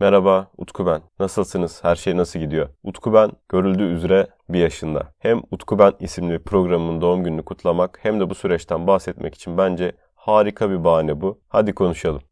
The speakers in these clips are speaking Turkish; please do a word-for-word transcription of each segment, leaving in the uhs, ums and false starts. Merhaba, Utku ben. Nasılsınız? Her şey nasıl gidiyor? Utku ben, görüldüğü üzere bir yaşında. Hem Utku Ben isimli programın doğum gününü kutlamak hem de bu süreçten bahsetmek için bence harika bir bahane bu. Hadi konuşalım.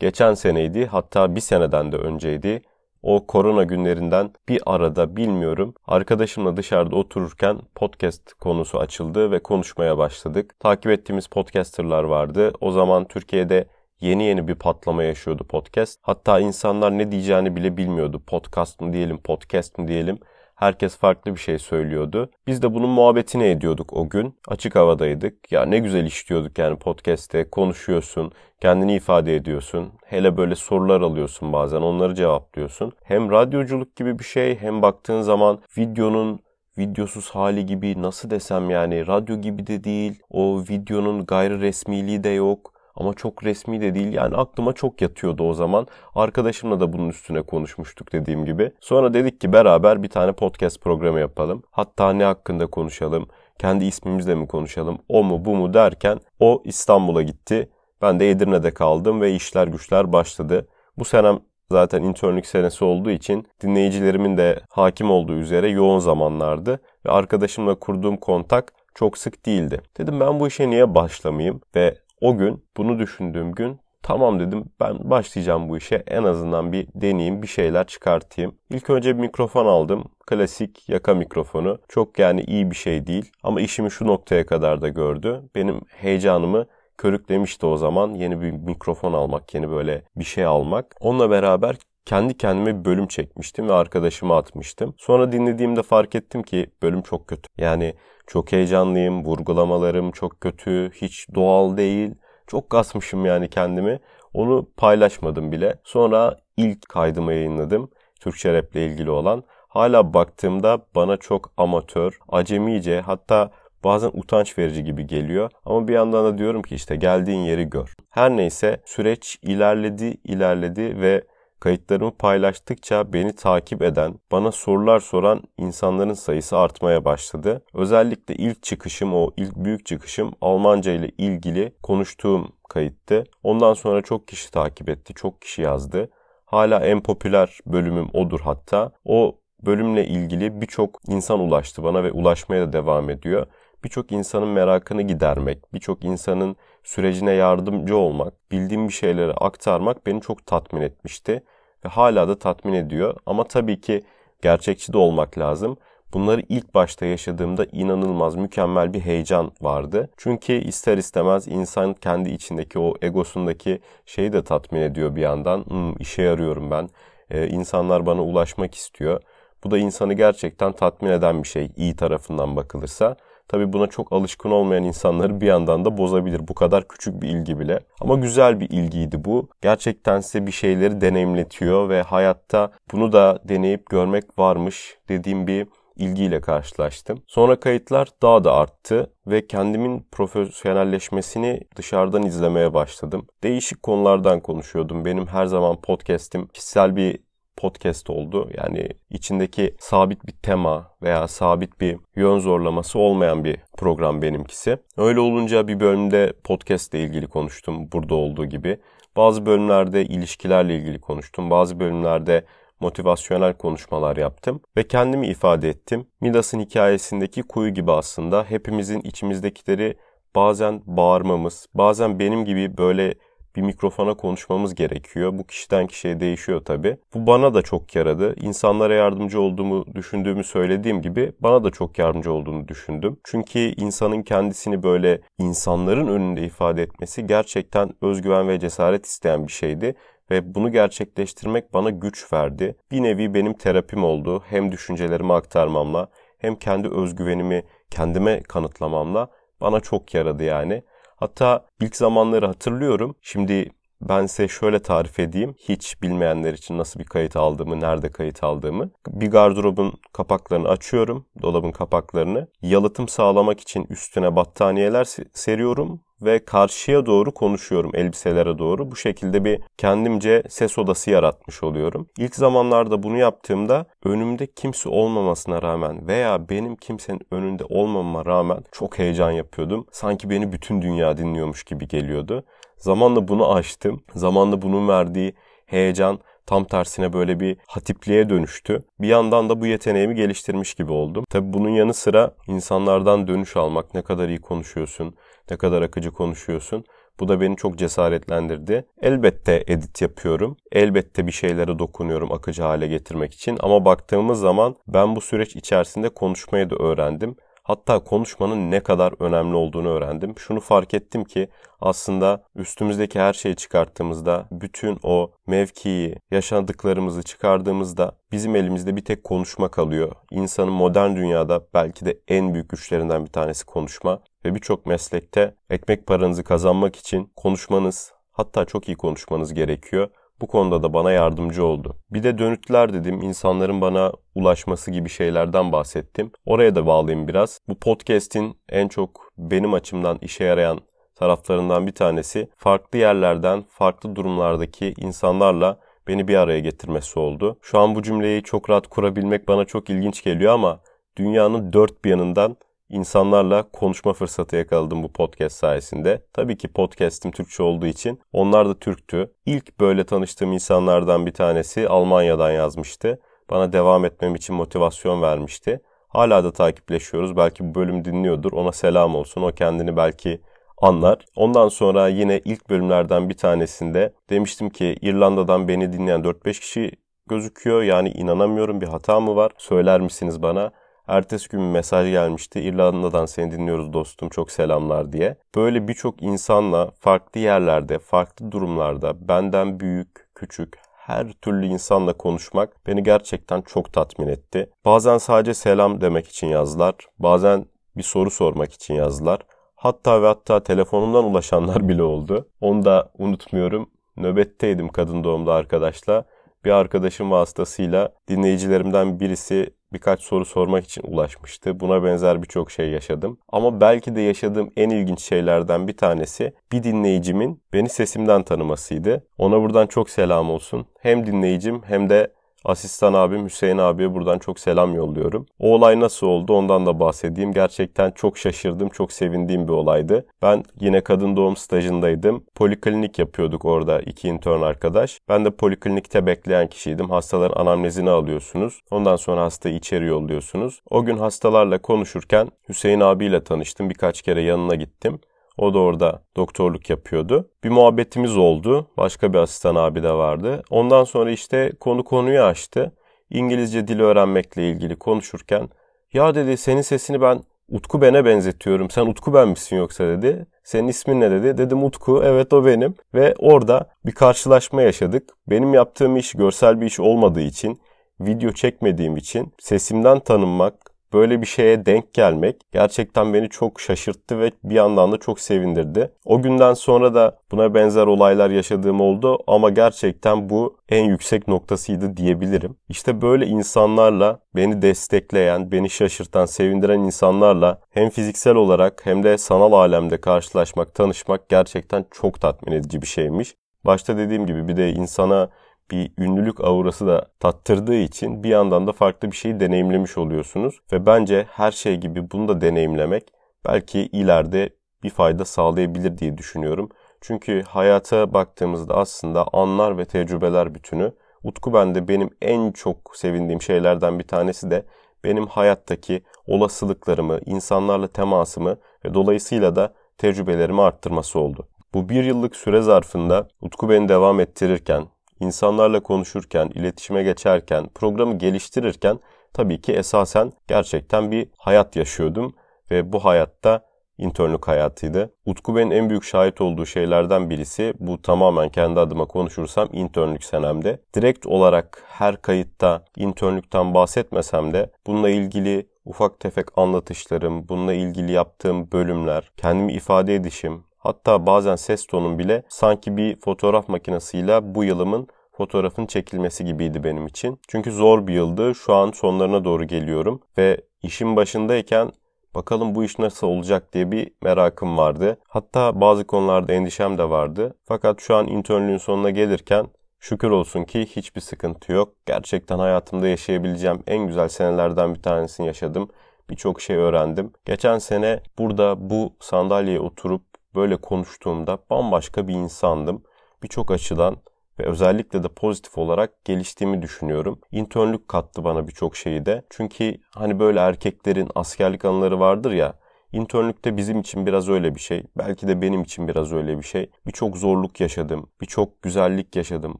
Geçen seneydi, hatta bir seneden de önceydi. O korona günlerinden bir arada bilmiyorum. Arkadaşımla dışarıda otururken podcast konusu açıldı ve konuşmaya başladık. Takip ettiğimiz podcasterlar vardı. O zaman Türkiye'de yeni yeni bir patlama yaşıyordu podcast. Hatta insanlar ne diyeceğini bile bilmiyordu. Podcast mı diyelim, podcast mı diyelim. Herkes farklı bir şey söylüyordu. Biz de bunun muhabbetini ediyorduk o gün. Açık havadaydık. Ya ne güzel işliyorduk yani podcast'te. Konuşuyorsun, kendini ifade ediyorsun. Hele böyle sorular alıyorsun bazen, onları cevaplıyorsun. Hem radyoculuk gibi bir şey, hem baktığın zaman videonun videosuz hali gibi, nasıl desem yani radyo gibi de değil. O videonun gayri resmiliği de yok. Ama çok resmi de değil. Yani aklıma çok yatıyordu o zaman. Arkadaşımla da bunun üstüne konuşmuştuk dediğim gibi. Sonra dedik ki beraber bir tane podcast programı yapalım. Hatta ne hakkında konuşalım? Kendi ismimizle mi konuşalım? O mu bu mu derken o İstanbul'a gitti. Ben de Edirne'de kaldım ve işler güçler başladı. Bu senem zaten internlük senesi olduğu için dinleyicilerimin de hakim olduğu üzere yoğun zamanlardı. Ve arkadaşımla kurduğum kontak çok sık değildi. Dedim ben bu işe niye başlamayayım? Ve o gün, bunu düşündüğüm gün, tamam dedim ben başlayacağım bu işe, en azından bir deneyeyim, bir şeyler çıkartayım. İlk önce bir mikrofon aldım, klasik yaka mikrofonu. Çok yani iyi bir şey değil ama işimi şu noktaya kadar da gördü. Benim heyecanımı körüklemişti o zaman yeni bir mikrofon almak, yeni böyle bir şey almak. Onunla beraber kendi kendime bir bölüm çekmiştim ve arkadaşıma atmıştım. Sonra dinlediğimde fark ettim ki bölüm çok kötü. Yani çok heyecanlıyım, vurgulamalarım çok kötü, hiç doğal değil. Çok kasmışım yani kendimi. Onu paylaşmadım bile. Sonra ilk kaydımı yayınladım. Türkçe rap ile ilgili olan. Hala baktığımda bana çok amatör, acemice, hatta bazen utanç verici gibi geliyor. Ama bir yandan da diyorum ki işte geldiğin yeri gör. Her neyse süreç ilerledi, ilerledi ve kayıtlarımı paylaştıkça beni takip eden, bana sorular soran insanların sayısı artmaya başladı. Özellikle ilk çıkışım, o ilk büyük çıkışım Almanca ile ilgili konuştuğum kayıttı. Ondan sonra çok kişi takip etti, çok kişi yazdı. Hala en popüler bölümüm odur hatta. O bölümle ilgili birçok insan ulaştı bana ve ulaşmaya da devam ediyor. Birçok insanın merakını gidermek, birçok insanın sürecine yardımcı olmak, bildiğim bir şeyleri aktarmak beni çok tatmin etmişti. Ve hala da tatmin ediyor. Ama tabii ki gerçekçi de olmak lazım. Bunları ilk başta yaşadığımda inanılmaz, mükemmel bir heyecan vardı. Çünkü ister istemez insan kendi içindeki o egosundaki şeyi de tatmin ediyor bir yandan. Hmm, işe yarıyorum ben, ee, insanlar bana ulaşmak istiyor. Bu da insanı gerçekten tatmin eden bir şey, iyi tarafından bakılırsa. Tabii buna çok alışkın olmayan insanları bir yandan da bozabilir. Bu kadar küçük bir ilgi bile. Ama güzel bir ilgiydi bu. Gerçekten size bir şeyleri deneyimletiyor ve hayatta bunu da deneyip görmek varmış dediğim bir ilgiyle karşılaştım. Sonra kayıtlar daha da arttı ve kendimin profesyonelleşmesini dışarıdan izlemeye başladım. Değişik konulardan konuşuyordum. Benim her zaman podcast'im kişisel bir podcast oldu. Yani içindeki sabit bir tema veya sabit bir yön zorlaması olmayan bir program benimkisi. Öyle olunca bir bölümde podcast ile ilgili konuştum burada olduğu gibi. Bazı bölümlerde ilişkilerle ilgili konuştum. Bazı bölümlerde motivasyonel konuşmalar yaptım ve kendimi ifade ettim. Midas'ın hikayesindeki kuyu gibi aslında hepimizin içimizdekileri bazen bağırmamız, bazen benim gibi böyle bir mikrofona konuşmamız gerekiyor. Bu kişiden kişiye değişiyor tabii. Bu bana da çok yaradı. İnsanlara yardımcı olduğumu düşündüğümü söylediğim gibi bana da çok yardımcı olduğunu düşündüm. Çünkü insanın kendisini böyle insanların önünde ifade etmesi gerçekten özgüven ve cesaret isteyen bir şeydi. Ve bunu gerçekleştirmek bana güç verdi. Bir nevi benim terapim oldu. Hem düşüncelerimi aktarmamla hem kendi özgüvenimi kendime kanıtlamamla bana çok yaradı yani. Hatta ilk zamanları hatırlıyorum. Şimdi ben size şöyle tarif edeyim. Hiç bilmeyenler için nasıl bir kayıt aldığımı, nerede kayıt aldığımı. Bir gardırobun kapaklarını açıyorum, dolabın kapaklarını. Yalıtım sağlamak için üstüne battaniyeler seriyorum ve karşıya doğru konuşuyorum, elbiselere doğru. Bu şekilde bir kendimce ses odası yaratmış oluyorum. İlk zamanlarda bunu yaptığımda önümde kimse olmamasına rağmen veya benim kimsenin önünde olmama rağmen çok heyecan yapıyordum. Sanki beni bütün dünya dinliyormuş gibi geliyordu. Zamanla bunu aştım. Zamanla bunun verdiği heyecan tam tersine böyle bir hatipliğe dönüştü. Bir yandan da bu yeteneğimi geliştirmiş gibi oldum. Tabii bunun yanı sıra insanlardan dönüş almak, ne kadar iyi konuşuyorsun, ne kadar akıcı konuşuyorsun. Bu da beni çok cesaretlendirdi. Elbette edit yapıyorum. Elbette bir şeylere dokunuyorum akıcı hale getirmek için. Ama baktığımız zaman ben bu süreç içerisinde konuşmayı da öğrendim. Hatta konuşmanın ne kadar önemli olduğunu öğrendim. Şunu fark ettim ki aslında üstümüzdeki her şeyi çıkarttığımızda, bütün o mevkiyi, yaşadıklarımızı çıkardığımızda bizim elimizde bir tek konuşma kalıyor. İnsanın modern dünyada belki de en büyük güçlerinden bir tanesi konuşma. Ve birçok meslekte ekmek paranızı kazanmak için konuşmanız, hatta çok iyi konuşmanız gerekiyor. Bu konuda da bana yardımcı oldu. Bir de dönütler dedim, insanların bana ulaşması gibi şeylerden bahsettim. Oraya da bağlayayım biraz. Bu podcast'in en çok benim açımdan işe yarayan taraflarından bir tanesi, farklı yerlerden, farklı durumlardaki insanlarla beni bir araya getirmesi oldu. Şu an bu cümleyi çok rahat kurabilmek bana çok ilginç geliyor ama dünyanın dört bir yanından İnsanlarla konuşma fırsatı yakaladım bu podcast sayesinde. Tabii ki podcast'im Türkçe olduğu için onlar da Türktü. İlk böyle tanıştığım insanlardan bir tanesi Almanya'dan yazmıştı. Bana devam etmem için motivasyon vermişti. Hala da takipleşiyoruz. Belki bu bölüm dinliyordur. Ona selam olsun. O kendini belki anlar. Ondan sonra yine ilk bölümlerden bir tanesinde demiştim ki İrlanda'dan beni dinleyen dört beş kişi gözüküyor. Yani inanamıyorum, bir hata mı var? Söyler misiniz bana? Ertesi gün mesaj gelmişti. İrlanda'dan seni dinliyoruz dostum, çok selamlar diye. Böyle birçok insanla farklı yerlerde, farklı durumlarda benden büyük, küçük her türlü insanla konuşmak beni gerçekten çok tatmin etti. Bazen sadece selam demek için yazdılar. Bazen bir soru sormak için yazdılar. Hatta ve hatta telefonumdan ulaşanlar bile oldu. Onu da unutmuyorum. Nöbetteydim kadın doğumda arkadaşla. Bir arkadaşım vasıtasıyla dinleyicilerimden birisi birkaç soru sormak için ulaşmıştı. Buna benzer birçok şey yaşadım. Ama belki de yaşadığım en ilginç şeylerden bir tanesi bir dinleyicimin beni sesimden tanımasıydı. Ona buradan çok selam olsun. Hem dinleyicim hem de asistan abim Hüseyin abiye buradan çok selam yolluyorum. O olay nasıl oldu ondan da bahsedeyim. Gerçekten çok şaşırdım, çok sevindiğim bir olaydı. Ben yine kadın doğum stajındaydım. Poliklinik yapıyorduk orada iki intern arkadaş. Ben de poliklinikte bekleyen kişiydim. Hastaların anamnezini alıyorsunuz. Ondan sonra hastayı içeri yolluyorsunuz. O gün hastalarla konuşurken Hüseyin abiyle tanıştım. Birkaç kere yanına gittim. O da orada doktorluk yapıyordu. Bir muhabbetimiz oldu. Başka bir asistan abi de vardı. Ondan sonra işte konu konuyu açtı. İngilizce dili öğrenmekle ilgili konuşurken ya dedi, senin sesini ben Utku Ben'e benzetiyorum. Sen Utku Ben misin yoksa dedi. Senin ismin ne dedi. Dedim Utku, evet o benim. Ve orada bir karşılaşma yaşadık. Benim yaptığım iş görsel bir iş olmadığı için, video çekmediğim için sesimden tanınmak, böyle bir şeye denk gelmek gerçekten beni çok şaşırttı ve bir yandan da çok sevindirdi. O günden sonra da buna benzer olaylar yaşadığım oldu ama gerçekten bu en yüksek noktasıydı diyebilirim. İşte böyle insanlarla, beni destekleyen, beni şaşırtan, sevindiren insanlarla hem fiziksel olarak hem de sanal alemde karşılaşmak, tanışmak gerçekten çok tatmin edici bir şeymiş. Başta dediğim gibi bir de insana bir ünlülük aurası da tattırdığı için bir yandan da farklı bir şeyi deneyimlemiş oluyorsunuz. Ve bence her şey gibi bunu da deneyimlemek belki ileride bir fayda sağlayabilir diye düşünüyorum. Çünkü hayata baktığımızda aslında anlar ve tecrübeler bütünü. Utku Ben'de benim en çok sevindiğim şeylerden bir tanesi de benim hayattaki olasılıklarımı, insanlarla temasımı ve dolayısıyla da tecrübelerimi arttırması oldu. Bu bir yıllık süre zarfında Utku Ben'i devam ettirirken, İnsanlarla konuşurken, iletişime geçerken, programı geliştirirken tabii ki esasen gerçekten bir hayat yaşıyordum ve bu hayatta internlük hayatıydı. Utku Bey'in en büyük şahit olduğu şeylerden birisi, bu tamamen kendi adıma konuşursam internlük senemde. Direkt olarak her kayıtta internlükten bahsetmesem de bununla ilgili ufak tefek anlatışlarım, bununla ilgili yaptığım bölümler, kendimi ifade edişim, hatta bazen ses tonum bile sanki bir fotoğraf makinesiyle bu yılımın fotoğrafın çekilmesi gibiydi benim için. Çünkü zor bir yıldı. Şu an sonlarına doğru geliyorum ve işin başındayken Bakalım bu iş nasıl olacak diye bir merakım vardı. Hatta bazı konularda endişem de vardı. Fakat şu an internlüğün sonuna gelirken şükür olsun ki hiçbir sıkıntı yok. Gerçekten hayatımda yaşayabileceğim en güzel senelerden bir tanesini yaşadım. Birçok şey öğrendim. Geçen sene burada bu sandalyeye oturup böyle konuştuğumda bambaşka bir insandım. Birçok açıdan ve özellikle de pozitif olarak geliştiğimi düşünüyorum. İnternlük kattı bana birçok şeyi de. Çünkü hani böyle erkeklerin askerlik anıları vardır ya. İnternlük de bizim için biraz öyle bir şey. Belki de benim için biraz öyle bir şey. Birçok zorluk yaşadım. Birçok güzellik yaşadım.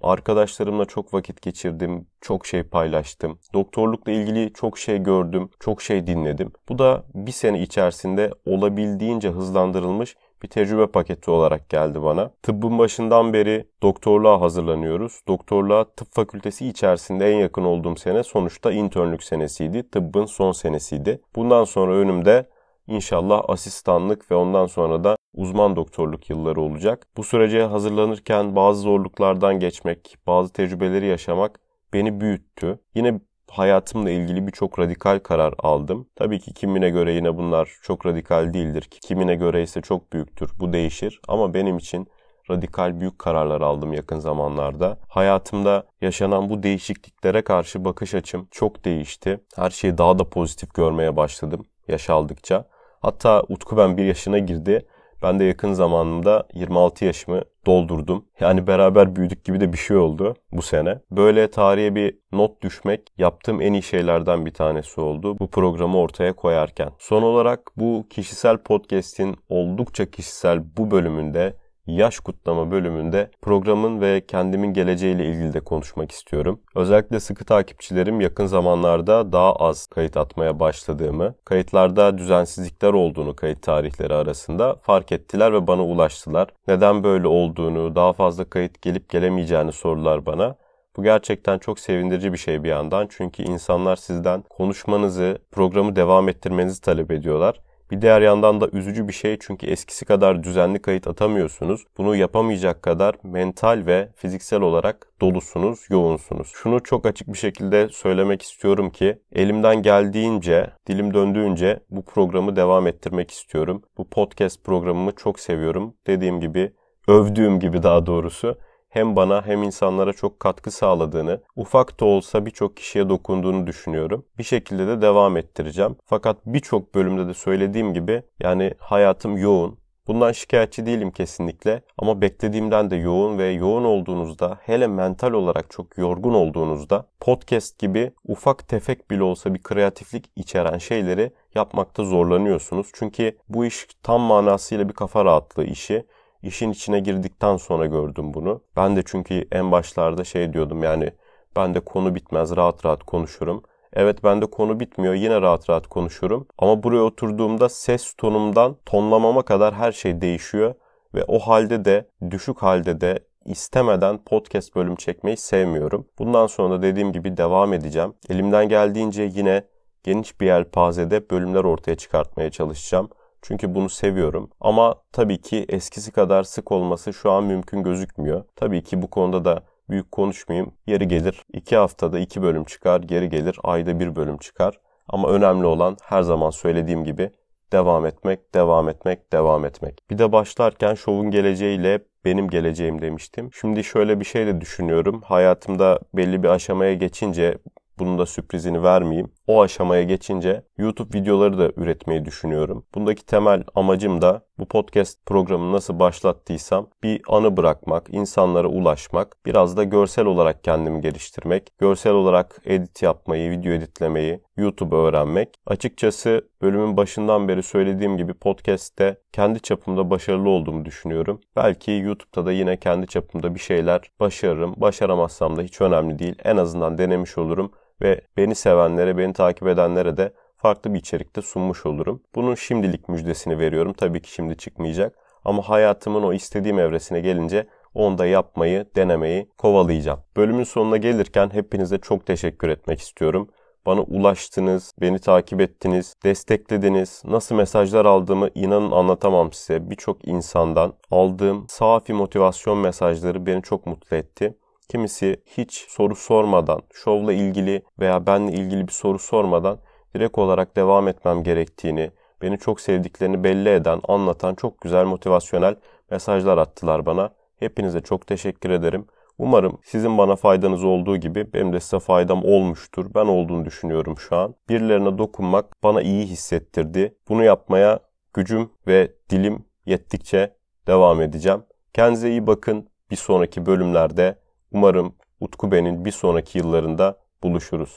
Arkadaşlarımla çok vakit geçirdim. Çok şey paylaştım. Doktorlukla ilgili çok şey gördüm. Çok şey dinledim. Bu da bir sene içerisinde olabildiğince hızlandırılmış bir tecrübe paketi olarak geldi bana. Tıbbın başından beri doktorluğa hazırlanıyoruz. Doktorluğa tıp fakültesi içerisinde en yakın olduğum sene sonuçta internlük senesiydi. Tıbbın son senesiydi. Bundan sonra önümde İnşallah asistanlık ve ondan sonra da uzman doktorluk yılları olacak. Bu sürece hazırlanırken bazı zorluklardan geçmek, bazı tecrübeleri yaşamak beni büyüttü. Yine hayatımla ilgili birçok radikal karar aldım. Tabii ki kimine göre yine bunlar çok radikal değildir ki kimine göre ise çok büyüktür. Bu değişir ama benim için radikal büyük kararlar aldım yakın zamanlarda. Hayatımda yaşanan bu değişikliklere karşı bakış açım çok değişti. Her şeyi daha da pozitif görmeye başladım yaş aldıkça. Hatta Utku ben bir yaşına girdi. Ben de yakın zamanımda yirmi altı yaşımı doldurdum. Yani beraber büyüdük gibi de bir şey oldu bu sene. Böyle tarihe bir not düşmek yaptığım en iyi şeylerden bir tanesi oldu bu programı ortaya koyarken. Son olarak bu kişisel podcast'in oldukça kişisel bu bölümünde, yaş kutlama bölümünde programın ve kendimin geleceğiyle ilgili de konuşmak istiyorum. Özellikle sıkı takipçilerim yakın zamanlarda daha az kayıt atmaya başladığımı, kayıtlarda düzensizlikler olduğunu kayıt tarihleri arasında fark ettiler ve bana ulaştılar. Neden böyle olduğunu, daha fazla kayıt gelip gelemeyeceğini sordular bana. Bu gerçekten çok sevindirici bir şey bir yandan çünkü insanlar sizden konuşmanızı, programı devam ettirmenizi talep ediyorlar. Bir diğer yandan da üzücü bir şey çünkü eskisi kadar düzenli kayıt atamıyorsunuz. Bunu yapamayacak kadar mental ve fiziksel olarak dolusunuz, yoğunsunuz. Şunu çok açık bir şekilde söylemek istiyorum ki elimden geldiğince, dilim döndüğünce bu programı devam ettirmek istiyorum. Bu podcast programımı çok seviyorum. Dediğim gibi, övdüğüm gibi daha doğrusu. Hem bana hem insanlara çok katkı sağladığını, ufak da olsa birçok kişiye dokunduğunu düşünüyorum. Bir şekilde de devam ettireceğim. Fakat birçok bölümde de söylediğim gibi yani hayatım yoğun. Bundan şikayetçi değilim kesinlikle ama beklediğimden de yoğun ve yoğun olduğunuzda, hele mental olarak çok yorgun olduğunuzda podcast gibi ufak tefek bile olsa bir kreatiflik içeren şeyleri yapmakta zorlanıyorsunuz. Çünkü bu iş tam manasıyla bir kafa rahatlığı işi. İşin içine girdikten sonra gördüm bunu. Ben de çünkü en başlarda şey diyordum yani ben de konu bitmez rahat rahat konuşurum. Evet ben de konu bitmiyor yine rahat rahat konuşurum. Ama buraya oturduğumda ses tonumdan tonlamama kadar her şey değişiyor. Ve o halde de düşük halde de istemeden podcast bölüm çekmeyi sevmiyorum. Bundan sonra dediğim gibi devam edeceğim. Elimden geldiğince yine geniş bir yelpazede bölümler ortaya çıkartmaya çalışacağım. Çünkü bunu seviyorum. Ama tabii ki eskisi kadar sık olması şu an mümkün gözükmüyor. Tabii ki bu konuda da büyük konuşmayayım. Yeri gelir iki haftada iki bölüm çıkar, geri gelir ayda bir bölüm çıkar. Ama önemli olan her zaman söylediğim gibi devam etmek, devam etmek, devam etmek. Bir de başlarken şovun geleceğiyle benim geleceğim demiştim. Şimdi şöyle bir şey de düşünüyorum. Hayatımda belli bir aşamaya geçince, bunun da sürprizini vermeyeyim. O aşamaya geçince YouTube videoları da üretmeyi düşünüyorum. Bundaki temel amacım da bu podcast programını nasıl başlattıysam bir anı bırakmak, insanlara ulaşmak, biraz da görsel olarak kendimi geliştirmek, görsel olarak edit yapmayı, video editlemeyi, YouTube'u öğrenmek. Açıkçası bölümün başından beri söylediğim gibi podcast'te kendi çapımda başarılı olduğumu düşünüyorum. Belki YouTube'da da yine kendi çapımda bir şeyler başarırım. Başaramazsam da hiç önemli değil. En azından denemiş olurum. Ve beni sevenlere, beni takip edenlere de farklı bir içerikte sunmuş olurum. Bunun şimdilik müjdesini veriyorum. Tabii ki şimdi çıkmayacak. Ama hayatımın o istediğim evresine gelince onu da yapmayı, denemeyi kovalayacağım. Bölümün sonuna gelirken hepinize çok teşekkür etmek istiyorum. Bana ulaştınız, beni takip ettiniz, desteklediniz. Nasıl mesajlar aldığımı inanın anlatamam size. Birçok insandan aldığım safi motivasyon mesajları beni çok mutlu etti. Kimisi hiç soru sormadan, şovla ilgili veya benle ilgili bir soru sormadan direkt olarak devam etmem gerektiğini, beni çok sevdiklerini belli eden, anlatan çok güzel motivasyonel mesajlar attılar bana. Hepinize çok teşekkür ederim. Umarım sizin bana faydanız olduğu gibi benim de size faydam olmuştur. Ben olduğunu düşünüyorum şu an. Birilerine dokunmak bana iyi hissettirdi. Bunu yapmaya gücüm ve dilim yettikçe devam edeceğim. Kendinize iyi bakın. Bir sonraki bölümlerde umarım Utku Bey'in bir sonraki yıllarında buluşuruz.